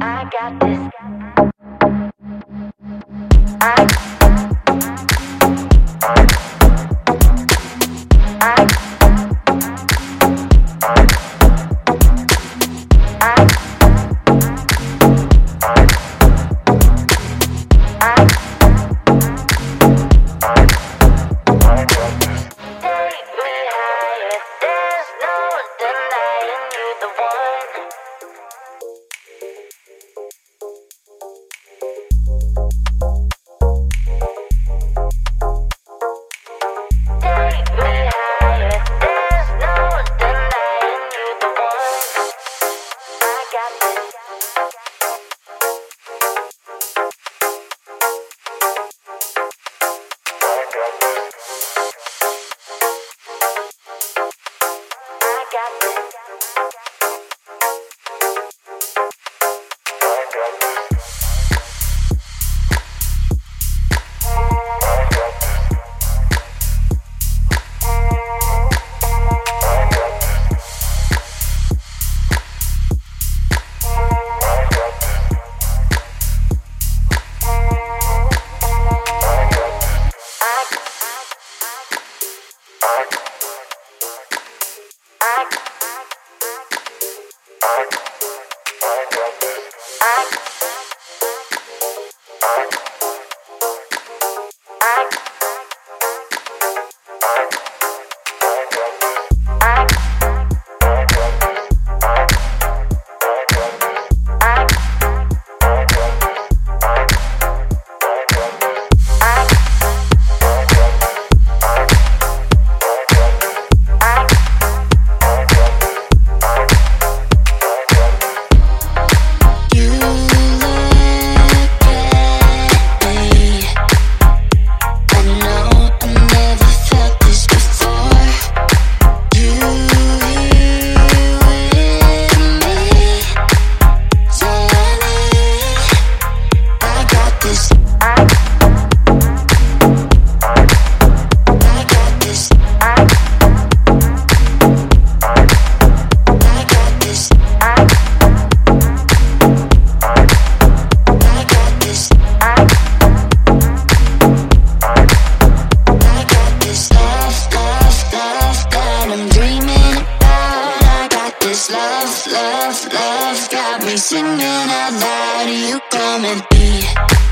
I got this. Love, love, love, got me singing out loud. You come and be